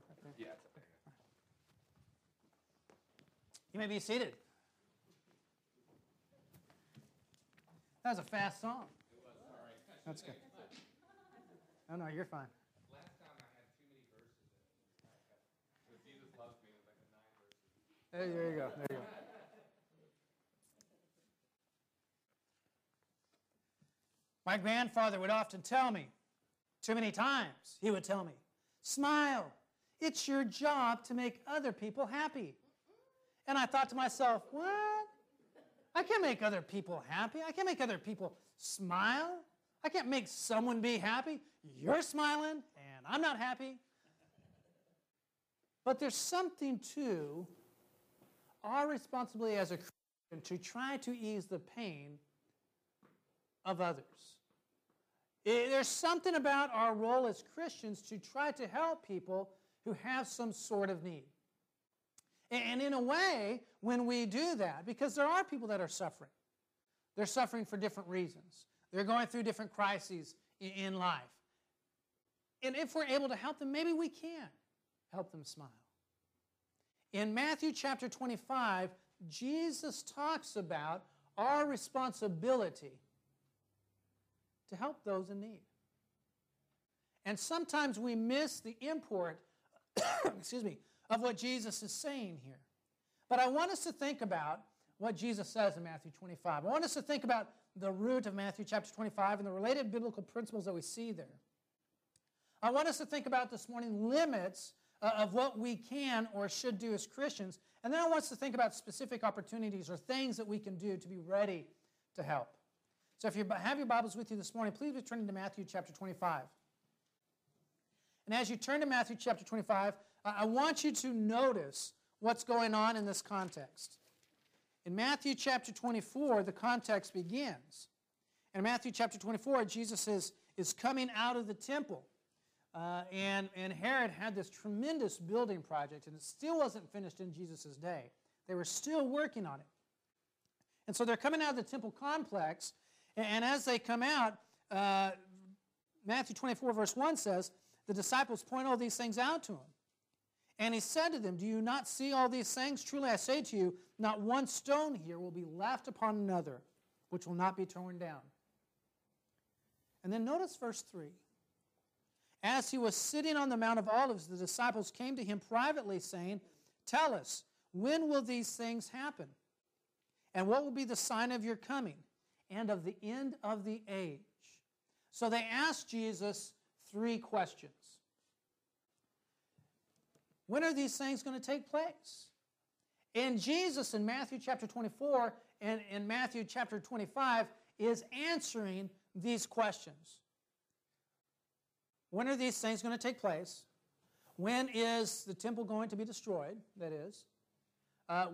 click right there? Yeah, it's up there. You may be seated. That was a fast song. It was, all right. That's good. Oh, no, you're fine. Last time I had too many verses in it. Because Jesus loves me, it was like a 9 verses. Hey, there you go, there you go. My grandfather would often tell me, too many times, he would tell me, smile, it's your job to make other people happy. And I thought to myself, what? I can't make other people happy. I can't make other people smile. I can't make someone be happy. You're smiling, and I'm not happy. But there's something to our responsibility as a Christian to try to ease the pain of others. There's something about our role as Christians to try to help people who have some sort of need. And in a way, when we do that, because there are people that are suffering. They're suffering for different reasons. They're going through different crises in life. And if we're able to help them, maybe we can help them smile. In Matthew chapter 25, Jesus talks about our responsibility to help those in need. And sometimes we miss the import excuse me, of what Jesus is saying here. But I want us to think about what Jesus says in Matthew 25. I want us to think about the root of Matthew chapter 25 and the related biblical principles that we see there. I want us to think about this morning limits of what we can or should do as Christians. And then I want us to think about specific opportunities or things that we can do to be ready to help. So if you have your Bibles with you this morning, please be turning to Matthew chapter 25. And as you turn to Matthew chapter 25, I want you to notice what's going on in this context. In Matthew chapter 24, the context begins. In Matthew chapter 24, Jesus is coming out of the temple. And Herod had this tremendous building project, and it still wasn't finished in Jesus' day. They were still working on it. And so they're coming out of the temple complex. And as they come out, Matthew 24, verse 1 says, the disciples point all these things out to him. And he said to them, do you not see all these things? Truly I say to you, not one stone here will be left upon another, which will not be torn down. And then notice verse 3. As he was sitting on the Mount of Olives, the disciples came to him privately, saying, tell us, when will these things happen? And what will be the sign of your coming and of the end of the age? So they asked Jesus 3 questions. When are these things going to take place? And Jesus in Matthew chapter 24 and in Matthew chapter 25 is answering these questions. When are these things going to take place? When is the temple going to be destroyed? That is.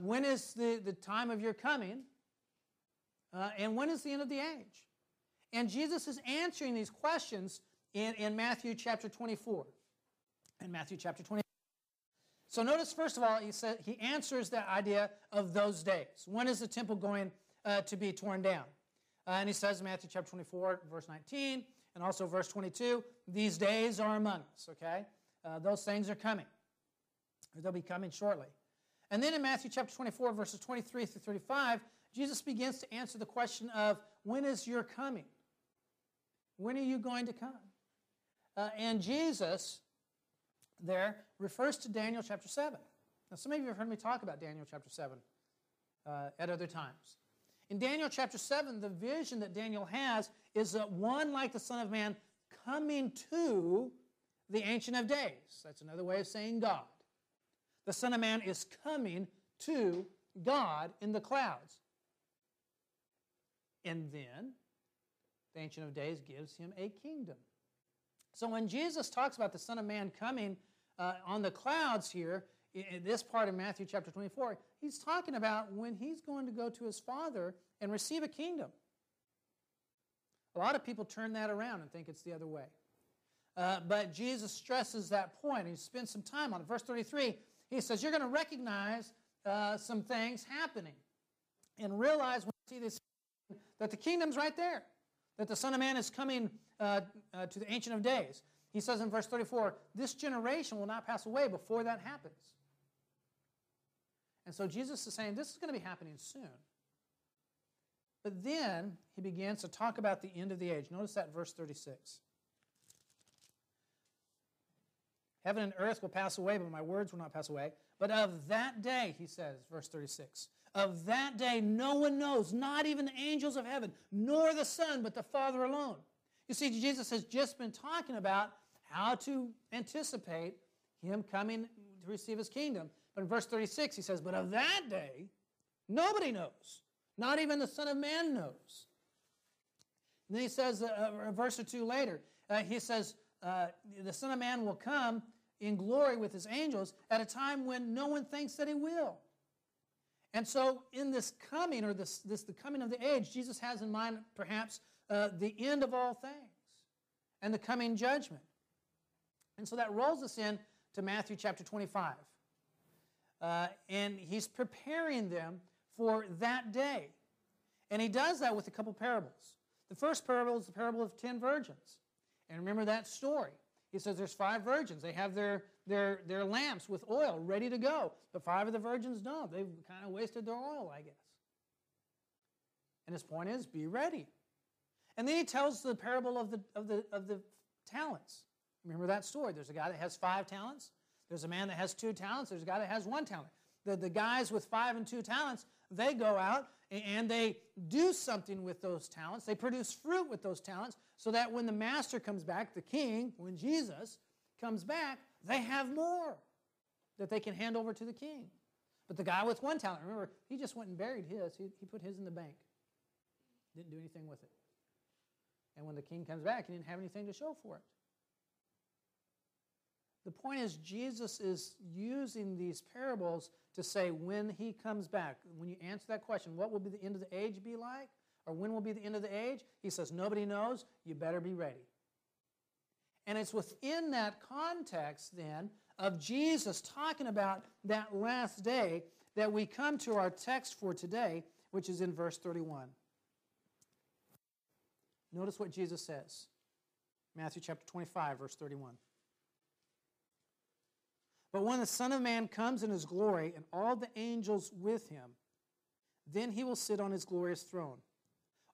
When is the time of your coming? And when is the end of the age? And Jesus is answering these questions in Matthew chapter 24. In Matthew chapter 24. So notice, first of all, he answers the idea of those days. When is the temple going to be torn down? And he says in Matthew chapter 24, verse 19, and also verse 22, these days are among us, okay? Those things are coming. They'll be coming shortly. And then in Matthew chapter 24, verses 23 through 35, Jesus begins to answer the question of, when is your coming? When are you going to come? And Jesus there refers to Daniel chapter 7. Now, some of you have heard me talk about Daniel chapter 7 at other times. In Daniel chapter 7, the vision that Daniel has is that one like the Son of Man coming to the Ancient of Days. That's another way of saying God. The Son of Man is coming to God in the clouds. And then the Ancient of Days gives him a kingdom. So when Jesus talks about the Son of Man coming on the clouds here, in this part of Matthew chapter 24, he's talking about when he's going to go to his Father and receive a kingdom. A lot of people turn that around and think it's the other way. But Jesus stresses that point. He spends some time on it. Verse 33, he says, you're going to recognize some things happening and realize when you see this that the kingdom's right there, that the Son of Man is coming to the Ancient of Days. He says in verse 34, this generation will not pass away before that happens. And so Jesus is saying this is going to be happening soon. But then he begins to talk about the end of the age. Notice that verse 36. Heaven and earth will pass away, but my words will not pass away. But of that day, he says, verse 36, of that day no one knows, not even the angels of heaven, nor the Son, but the Father alone. You see, Jesus has just been talking about how to anticipate him coming to receive his kingdom. But in verse 36, he says, but of that day nobody knows, not even the Son of Man knows. And then he says, a verse or two later, he says, the Son of Man will come in glory with his angels at a time when no one thinks that he will. And so in this coming, or the coming of the age, Jesus has in mind perhaps the end of all things and the coming judgment. And so that rolls us in to Matthew chapter 25. And he's preparing them for that day. And he does that with a couple parables. The first parable is the parable of 10 virgins. And remember that story. He says there's 5 virgins. They have their lamps with oil ready to go. But 5 of the virgins don't. They've kind of wasted their oil, I guess. And his point is, be ready. And then he tells the parable of the talents. Remember that story. There's a guy that has 5 talents. There's a man that has 2 talents. There's a guy that has 1 talent. The guys with 5 and 2 talents, they go out and they do something with those talents. They produce fruit with those talents so that when the master comes back, the king, when Jesus comes back, they have more that they can hand over to the king. But the guy with 1 talent, remember, he just went and buried his. He put his in the bank. Didn't do anything with it. And when the king comes back, he didn't have anything to show for it. The point is, Jesus is using these parables to say when he comes back, when you answer that question, what will be the end of the age be like? Or when will be the end of the age? He says, nobody knows, you better be ready. And it's within that context, then, of Jesus talking about that last day that we come to our text for today, which is in verse 31. Notice what Jesus says. Matthew chapter 25, verse 31. But when the Son of Man comes in his glory and all the angels with him, then he will sit on his glorious throne.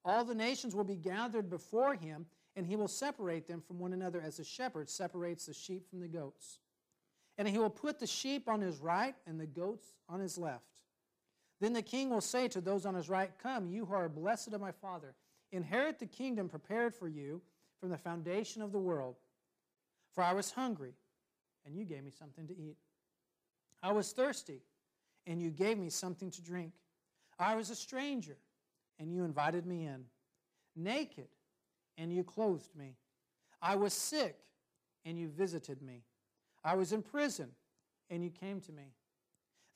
All the nations will be gathered before him, and he will separate them from one another as a shepherd separates the sheep from the goats. And he will put the sheep on his right and the goats on his left. Then the king will say to those on his right, come, you who are blessed of my Father, inherit the kingdom prepared for you from the foundation of the world. For I was hungry, and you gave me something to eat. I was thirsty, and you gave me something to drink. I was a stranger, and you invited me in. Naked, and you clothed me. I was sick, and you visited me. I was in prison, and you came to me.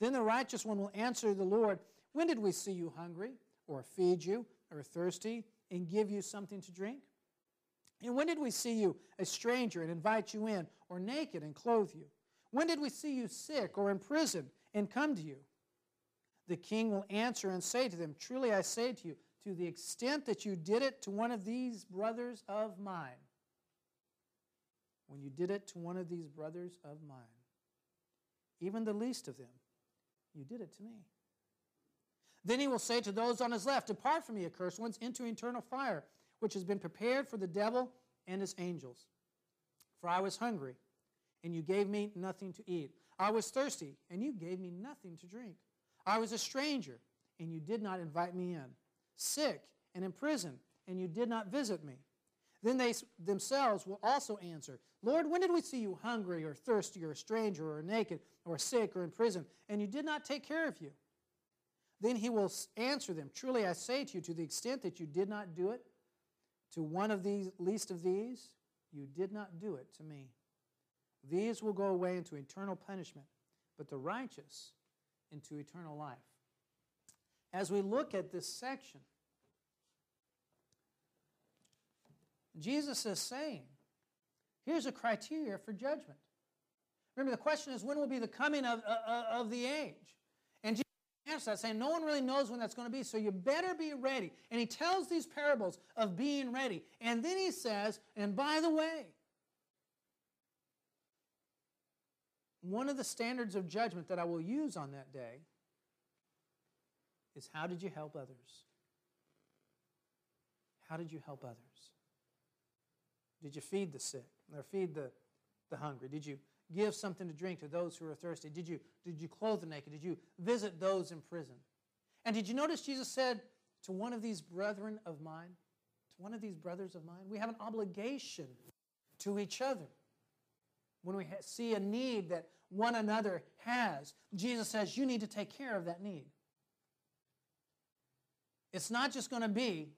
Then the righteous one will answer the Lord, when did we see you hungry, or feed you, or thirsty, and give you something to drink? And when did we see you a stranger and invite you in, or naked and clothe you? When did we see you sick or in prison and come to you? The king will answer and say to them, truly I say to you, to the extent that you did it to one of these brothers of mine. When you did it to one of these brothers of mine, even the least of them, you did it to me. Then he will say to those on his left, depart from me, accursed ones, into eternal fire, which has been prepared for the devil and his angels. For I was hungry, and you gave me nothing to eat. I was thirsty, and you gave me nothing to drink. I was a stranger, and you did not invite me in. Sick and in prison, and you did not visit me. Then they themselves will also answer, Lord, when did we see you hungry or thirsty or a stranger or naked or sick or in prison, and you did not take care of you? Then he will answer them, truly I say to you, to the extent that you did not do it to one of these least of these, you did not do it to me. These will go away into eternal punishment, but the righteous into eternal life. As we look at this section, Jesus is saying, here's a criteria for judgment. Remember, the question is, when will be the coming of the age? And Jesus answers that, saying, no one really knows when that's going to be, so you better be ready. And he tells these parables of being ready. And then he says, and by the way, one of the standards of judgment that I will use on that day is, how did you help others? How did you help others? Did you feed the sick or feed the hungry? Did you give something to drink to those who are thirsty? Did you clothe the naked? Did you visit those in prison? And did you notice Jesus said to one of these brethren of mine, to one of these brothers of mine, we have an obligation to each other. When we see a need that one another has, Jesus says, you need to take care of that need. It's not just going to be,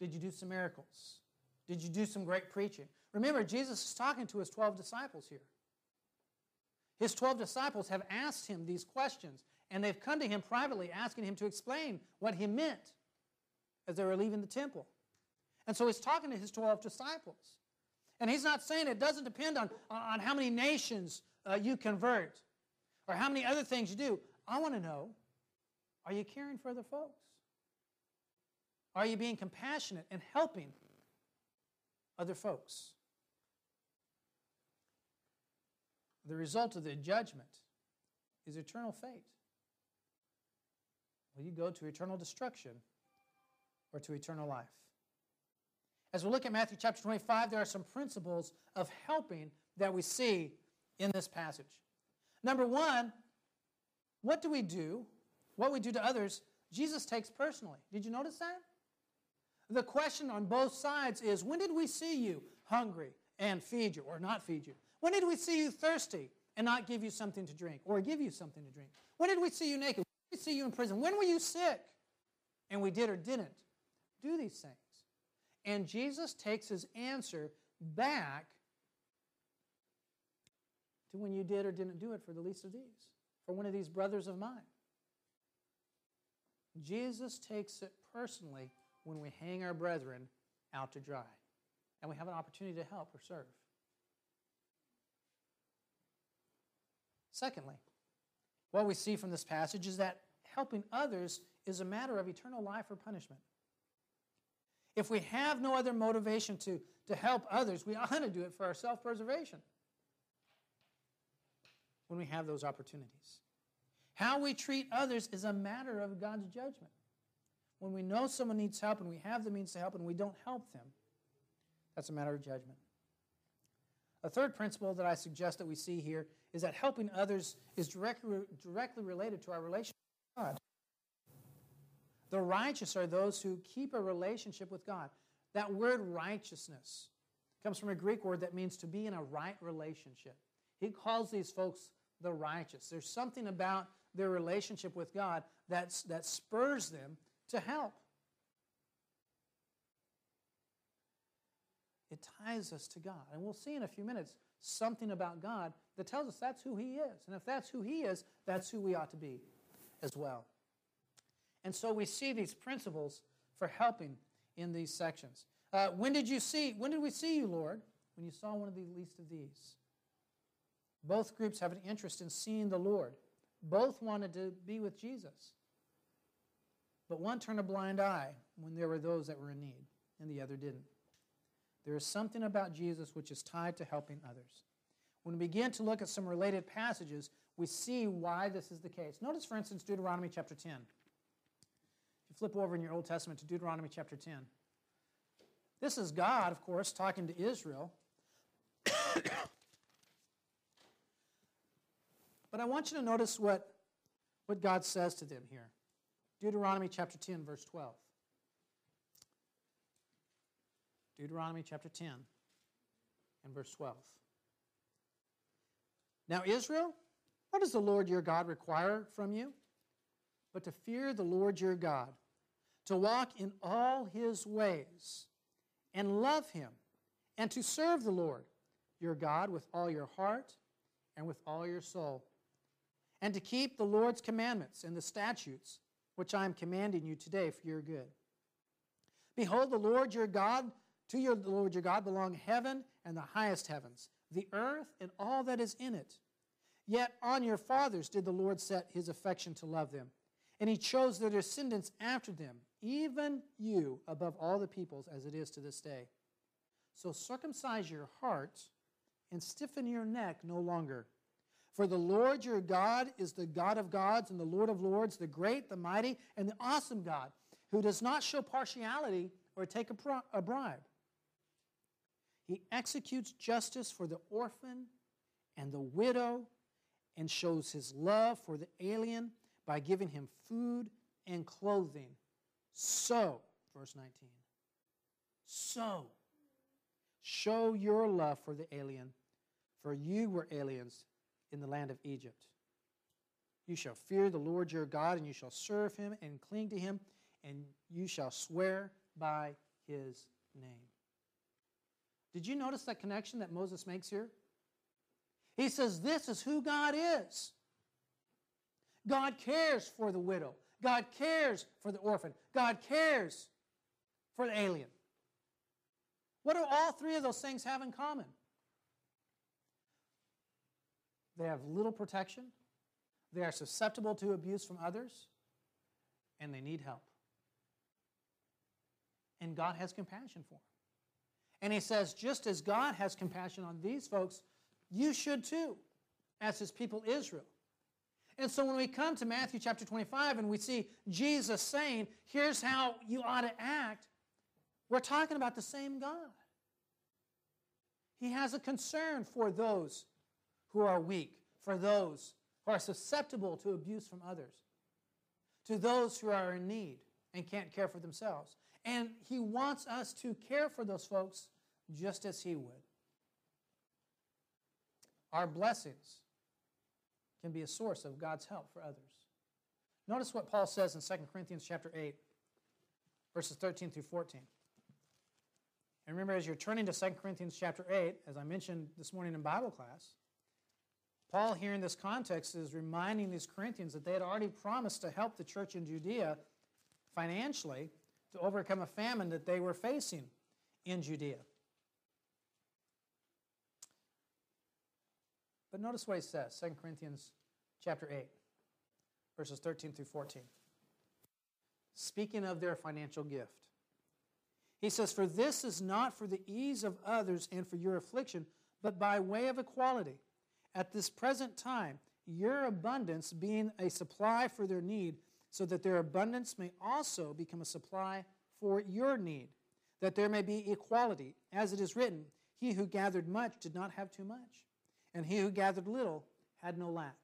did you do some miracles? Did you do some great preaching? Remember, Jesus is talking to his 12 disciples here. His 12 disciples have asked him these questions, and they've come to him privately asking him to explain what he meant as they were leaving the temple. And so he's talking to his 12 disciples. And he's not saying it doesn't depend on how many nations you convert or how many other things you do. I want to know, are you caring for other folks? Are you being compassionate and helping other folks? The result of the judgment is eternal fate. Will you go to eternal destruction or to eternal life? As we look at Matthew chapter 25, there are some principles of helping that we see in this passage. Number one, what do we do? What we do to others, Jesus takes personally. Did you notice that? The question on both sides is, when did we see you hungry and feed you or not feed you? When did we see you thirsty and not give you something to drink or give you something to drink? When did we see you naked? When did we see you in prison? When were you sick? And we did or didn't do these things. And Jesus takes his answer back to when you did or didn't do it for the least of these, for one of these brothers of mine. Jesus takes it personally when we hang our brethren out to dry, and we have an opportunity to help or serve. Secondly, what we see from this passage is that helping others is a matter of eternal life or punishment. If we have no other motivation to help others, we ought to do it for our self-preservation when we have those opportunities. How we treat others is a matter of God's judgment. When we know someone needs help and we have the means to help and we don't help them, that's a matter of judgment. A third principle that I suggest that we see here is that helping others is directly related to our relationship with God. The righteous are those who keep a relationship with God. That word righteousness comes from a Greek word that means to be in a right relationship. He calls these folks the righteous. There's something about their relationship with God that spurs them to help. It ties us to God. And we'll see in a few minutes something about God that tells us that's who he is. And if that's who he is, that's who we ought to be as well. And so we see these principles for helping in these sections. When did we see you, Lord? When you saw one of the least of these. Both groups have an interest in seeing the Lord. Both wanted to be with Jesus. But one turned a blind eye when there were those that were in need, and the other didn't. There is something about Jesus which is tied to helping others. When we begin to look at some related passages, we see why this is the case. Notice, for instance, Deuteronomy chapter 10. If you flip over in your Old Testament to Deuteronomy chapter 10. This is God, of course, talking to Israel. But I want you to notice what God says to them here. Deuteronomy chapter 10, verse 12. Deuteronomy chapter 10 and verse 12. Now, Israel, what does the Lord your God require from you? But to fear the Lord your God, to walk in all his ways, and love him, and to serve the Lord your God with all your heart and with all your soul, and to keep the Lord's commandments and the statutes which I am commanding you today for your good. Behold, the Lord your God, the Lord your God belong heaven and the highest heavens, the earth and all that is in it. Yet on your fathers did the Lord set his affection to love them, and he chose their descendants after them, even you above all the peoples as it is to this day. So circumcise your heart and stiffen your neck no longer. For the Lord your God is the God of gods and the Lord of lords, the great, the mighty, and the awesome God, who does not show partiality or take a bribe. He executes justice for the orphan and the widow and shows his love for the alien by giving him food and clothing. So, verse 19, so show your love for the alien, for you were aliens in the land of Egypt. You shall fear the Lord your God, and you shall serve him and cling to him, and you shall swear by his name. Did you notice that connection that Moses makes here? He says this is who God is. God cares for the widow. God cares for the orphan. God cares for the alien. What do all three of those things have in common? They have little protection. They are susceptible to abuse from others. And they need help. And God has compassion for them. And he says, just as God has compassion on these folks, you should too, as his people Israel. And so when we come to Matthew chapter 25 and we see Jesus saying, here's how you ought to act, we're talking about the same God. He has a concern for those who are weak, for those who are susceptible to abuse from others, to those who are in need and can't care for themselves. And he wants us to care for those folks just as he would. Our blessings can be a source of God's help for others. Notice what Paul says in 2 Corinthians chapter 8, verses 13 through 14. And remember, as you're turning to 2 Corinthians chapter 8, as I mentioned this morning in Bible class, Paul here in this context is reminding these Corinthians that they had already promised to help the church in Judea financially to overcome a famine that they were facing in Judea. But notice what he says, 2 Corinthians chapter 8, verses 13 through 14. Speaking of their financial gift, he says, "For this is not for the ease of others and for your affliction, but by way of equality. At this present time, your abundance being a supply for their need, so that their abundance may also become a supply for your need, that there may be equality. As it is written, he who gathered much did not have too much, and he who gathered little had no lack."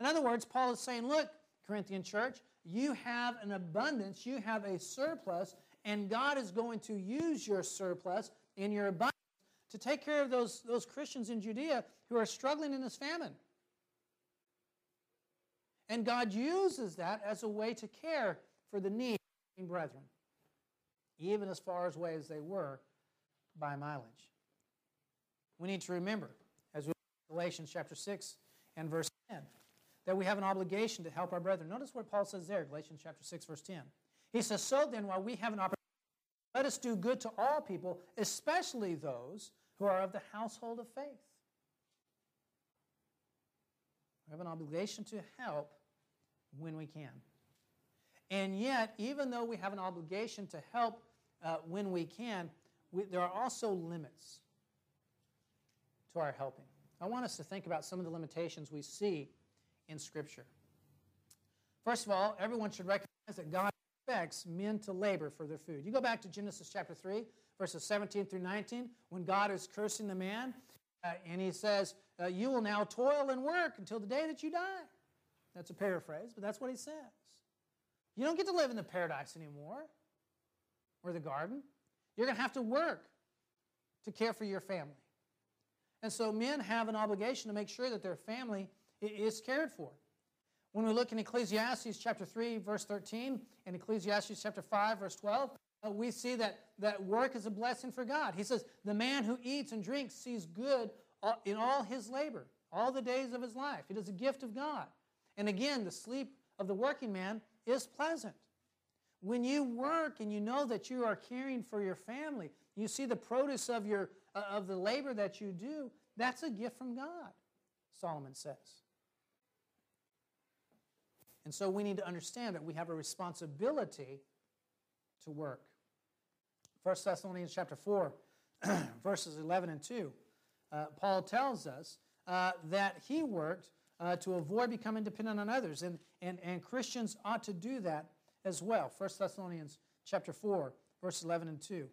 In other words, Paul is saying, look, Corinthian church, you have an abundance, you have a surplus, and God is going to use your surplus and your abundance to take care of those Christians in Judea who are struggling in this famine. And God uses that as a way to care for the needy brethren, even as far away as they were by mileage. We need to remember, as we look at Galatians chapter 6 and verse 10, that we have an obligation to help our brethren. Notice what Paul says there, Galatians chapter 6, verse 10. He says, "So then, while we have an opportunity, let us do good to all people, especially those who are of the household of faith." We have an obligation to help when we can. And yet, even though we have an obligation to help when we can, there are also limits to our helping. I want us to think about some of the limitations we see in Scripture. First of all, everyone should recognize that God expects men to labor for their food. You go back to Genesis chapter 3, verses 17 through 19, when God is cursing the man, and he says, "You will now toil and work until the day that you die." That's a paraphrase, but that's what he says. You don't get to live in the paradise anymore or the garden. You're going to have to work to care for your family. And so men have an obligation to make sure that their family is cared for. When we look in Ecclesiastes chapter 3, verse 13, and Ecclesiastes chapter 5, verse 12, we see that work is a blessing for God. He says, "The man who eats and drinks sees good in all his labor, all the days of his life. It is a gift of God. And again, the sleep of the working man is pleasant." When you work and you know that you are caring for your family, you see the produce of the labor that you do, that's a gift from God, Solomon says. And so we need to understand that we have a responsibility to work. 1 Thessalonians chapter 4, verses 11 and 2. Paul tells us that he worked to avoid becoming dependent on others. And Christians ought to do that as well. 1 Thessalonians chapter 4, verses 11 and 2.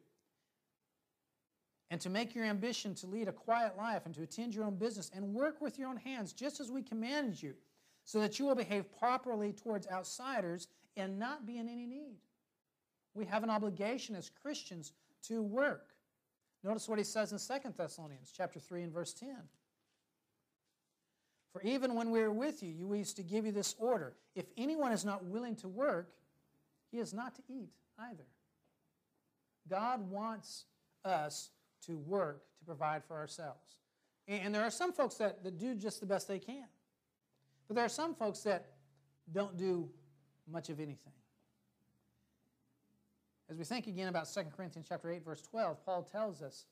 And to make your ambition to lead a quiet life and to attend your own business and work with your own hands just as we commanded you, so that you will behave properly towards outsiders and not be in any need. We have an obligation as Christians to work. Notice what he says in 2 Thessalonians chapter 3 and verse 10. For even when we were with you, we used to give you this order. If anyone is not willing to work, he is not to eat either. God wants us to work to provide for ourselves. And there are some folks that do just the best they can. But there are some folks that don't do much of anything. As we think again about 2 Corinthians chapter 8, verse 12, Paul tells us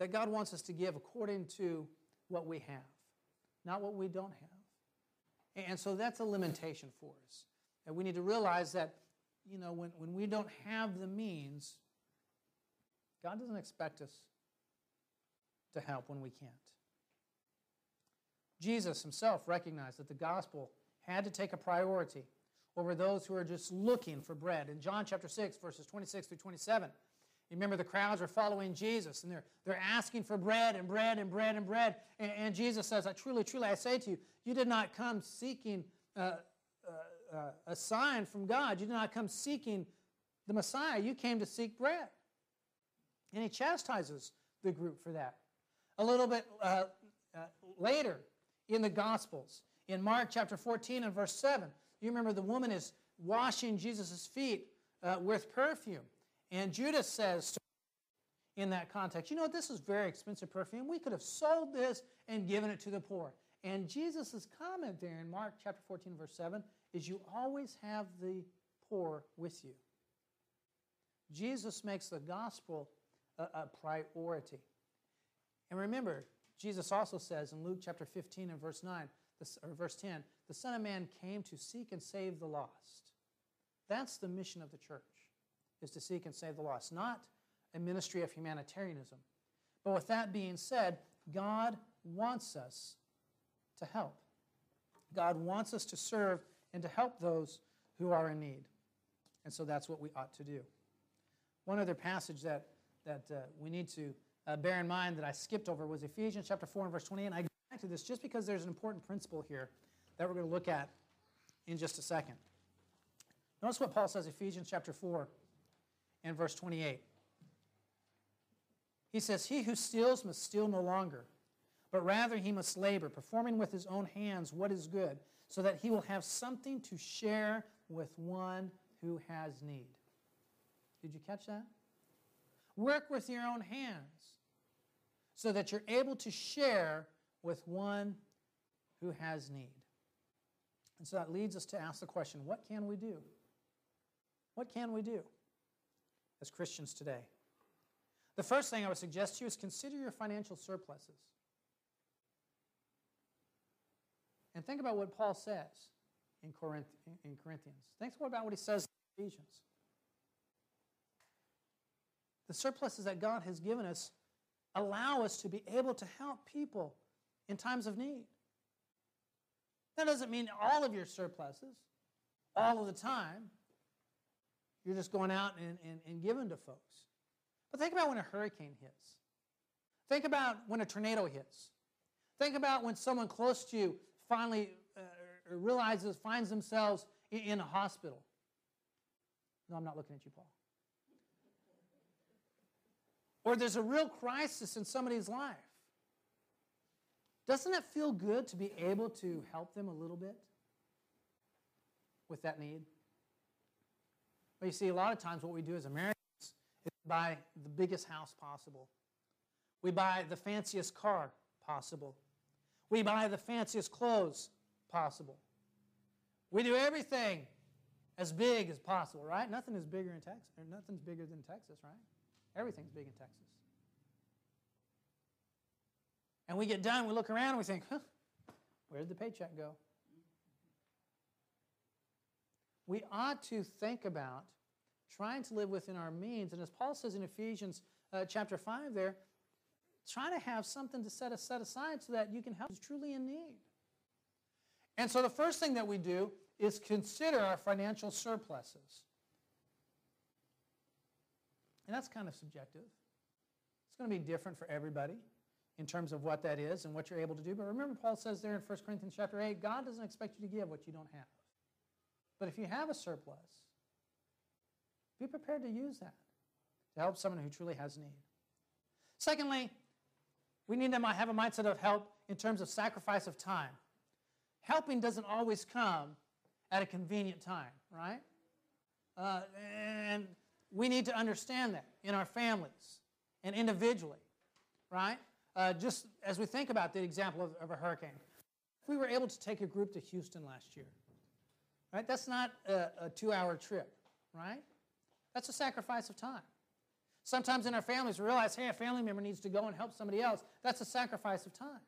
that God wants us to give according to what we have, not what we don't have. And so that's a limitation for us. And we need to realize that, you know, when we don't have the means, God doesn't expect us to help when we can't. Jesus himself recognized that the gospel had to take a priority over those who are just looking for bread. In John chapter 6, verses 26 through 27, you remember the crowds are following Jesus, and they're asking for bread and bread and bread and bread. And Jesus says, truly, truly, I say to you, you did not come seeking a sign from God. You did not come seeking the Messiah. You came to seek bread. And he chastises the group for that. A little bit later in the Gospels, in Mark chapter 14 and verse 7, you remember the woman is washing Jesus' feet with perfume. And Judas says in that context, you know what, this is very expensive perfume. We could have sold this and given it to the poor. And Jesus' comment there in Mark chapter 14 verse 7 is, you always have the poor with you. Jesus makes the gospel a priority. And remember, Jesus also says in Luke chapter 15 and verse 9, or verse 10, the Son of Man came to seek and save the lost. That's the mission of the church, is to seek and save the lost, not a ministry of humanitarianism. But with that being said, God wants us to help. God wants us to serve and to help those who are in need. And so that's what we ought to do. One other passage that we need to bear in mind that I skipped over was Ephesians chapter 4 and verse 20. And I go back to this just because there's an important principle here that we're going to look at in just a second. Notice what Paul says, Ephesians chapter 4 and verse 28. He says, he who steals must steal no longer, but rather he must labor, performing with his own hands what is good, so that he will have something to share with one who has need. Did you catch that? Work with your own hands so that you're able to share with one who has need. And so that leads us to ask the question, what can we do? What can we do as Christians today? The first thing I would suggest to you is consider your financial surpluses. And think about what Paul says in Corinthians. Think about what he says in Ephesians. The surpluses that God has given us allow us to be able to help people in times of need. That doesn't mean all of your surpluses, all of the time. You're just going out and giving to folks. But think about when a hurricane hits. Think about when a tornado hits. Think about when someone close to you finally finds themselves in a hospital. No, I'm not looking at you, Paul. Or there's a real crisis in somebody's life. Doesn't it feel good to be able to help them a little bit with that need? Well, you see, a lot of times what we do as Americans is buy the biggest house possible. We buy the fanciest car possible. We buy the fanciest clothes possible. We do everything as big as possible, right? Nothing is bigger in Texas, or nothing's bigger than Texas, right? Everything's big in Texas. And we get done, we look around, and we think, where did the paycheck go? We ought to think about trying to live within our means. And as Paul says in Ephesians chapter 5 there, Try to have something to set aside so that you can help those truly in need. And so the first thing that we do is consider our financial surpluses. And that's kind of subjective. It's going to be different for everybody in terms of what that is and what you're able to do. But remember, Paul says there in 1 Corinthians chapter 8, God doesn't expect you to give what you don't have. But if you have a surplus, be prepared to use that to help someone who truly has need. Secondly, we need to have a mindset of help in terms of sacrifice of time. Helping doesn't always come at a convenient time, right? And we need to understand that in our families and individually, right? Just as we think about the example of a hurricane. If we were able to take a group to Houston last year, right? That's not a two-hour trip, right? That's a sacrifice of time. Sometimes in our families we realize, hey, a family member needs to go and help somebody else. That's a sacrifice of time.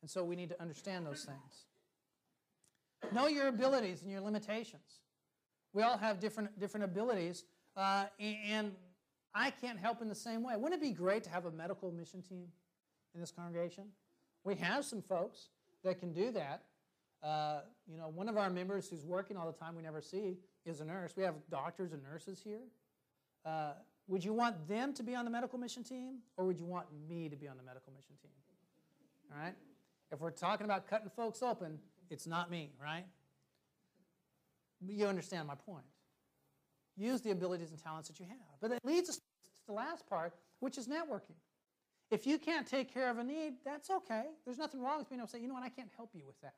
And so we need to understand those things. Know your abilities and your limitations. We all have different abilities, and I can't help in the same way. Wouldn't it be great to have a medical mission team in this congregation? We have some folks that can do that. You know, one of our members who's working all the time we never see is a nurse. We have doctors and nurses here. Would you want them to be on the medical mission team, or would you want me to be on the medical mission team? All right? If we're talking about cutting folks open, it's not me, right? You understand my point. Use the abilities and talents that you have. But that leads us to the last part, which is networking. If you can't take care of a need, that's okay. There's nothing wrong with being able to say, you know what, I can't help you with that.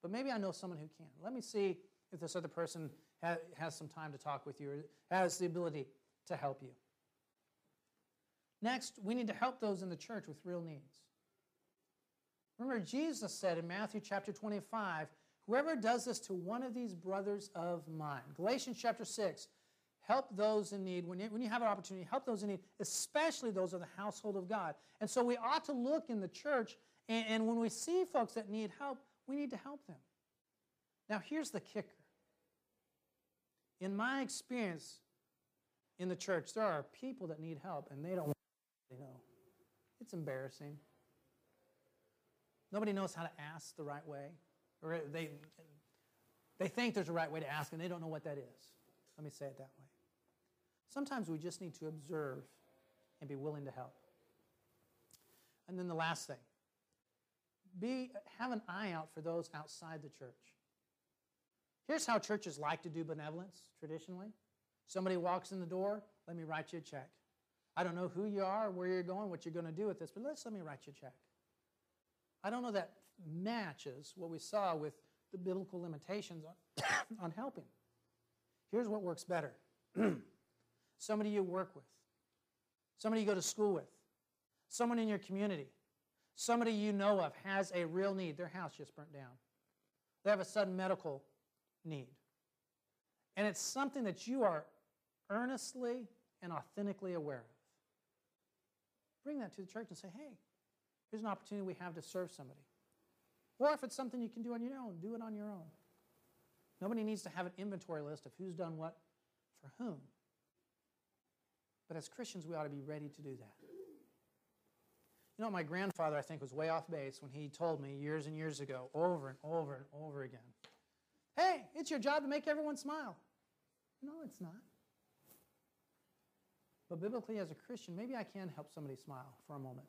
But maybe I know someone who can. Let me see if this other person has some time to talk with you or has the ability to help you. Next, we need to help those in the church with real needs. Remember, Jesus said in Matthew chapter 25, whoever does this to one of these brothers of mine. Galatians chapter 6, help those in need. When you have an opportunity, help those in need, especially those of the household of God. And so we ought to look in the church, and when we see folks that need help, we need to help them. Now, here's the kicker. In my experience in the church, there are people that need help, and they don't want to know. It's embarrassing. Nobody knows how to ask the right way. Or they think there's a right way to ask, and they don't know what that is. Let me say it that way. Sometimes we just need to observe and be willing to help. And then the last thing. Have an eye out for those outside the church. Here's how churches like to do benevolence traditionally. Somebody walks in the door, let me write you a check. I don't know who you are, where you're going, what you're going to do with this, but let me write you a check. I don't know that matches what we saw with the biblical limitations on helping. Here's what works better. Somebody you work with. Somebody you go to school with. Someone in your community. Somebody you know of has a real need. Their house just burnt down. They have a sudden medical need. And it's something that you are earnestly and authentically aware of. Bring that to the church and say, hey, here's an opportunity we have to serve somebody. Or if it's something you can do on your own, do it on your own. Nobody needs to have an inventory list of who's done what for whom. But as Christians, we ought to be ready to do that. You know, my grandfather, I think, was way off base when he told me years and years ago, over and over and over again, hey, it's your job to make everyone smile. No, it's not. But biblically, as a Christian, maybe I can help somebody smile for a moment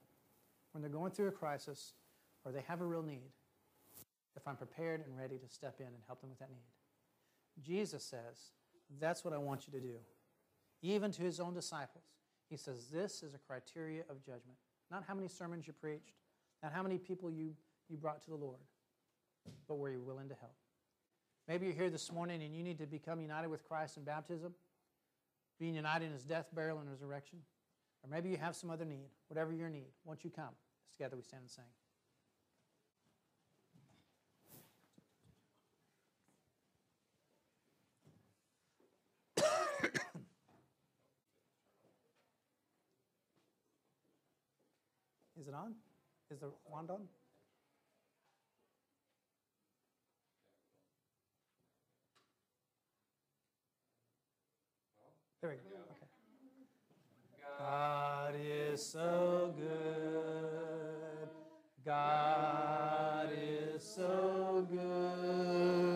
when they're going through a crisis or they have a real need, if I'm prepared and ready to step in and help them with that need. Jesus says, that's what I want you to do. Even to his own disciples, he says, this is a criteria of judgment. Not how many sermons you preached, not how many people you brought to the Lord, but were you willing to help? Maybe you're here this morning and you need to become united with Christ in baptism, being united in his death, burial, and resurrection. Or maybe you have some other need, whatever your need. Won't you come? Together we stand and sing. Is it on? Is the wand on? There we go. Okay. God is so good. God is so good.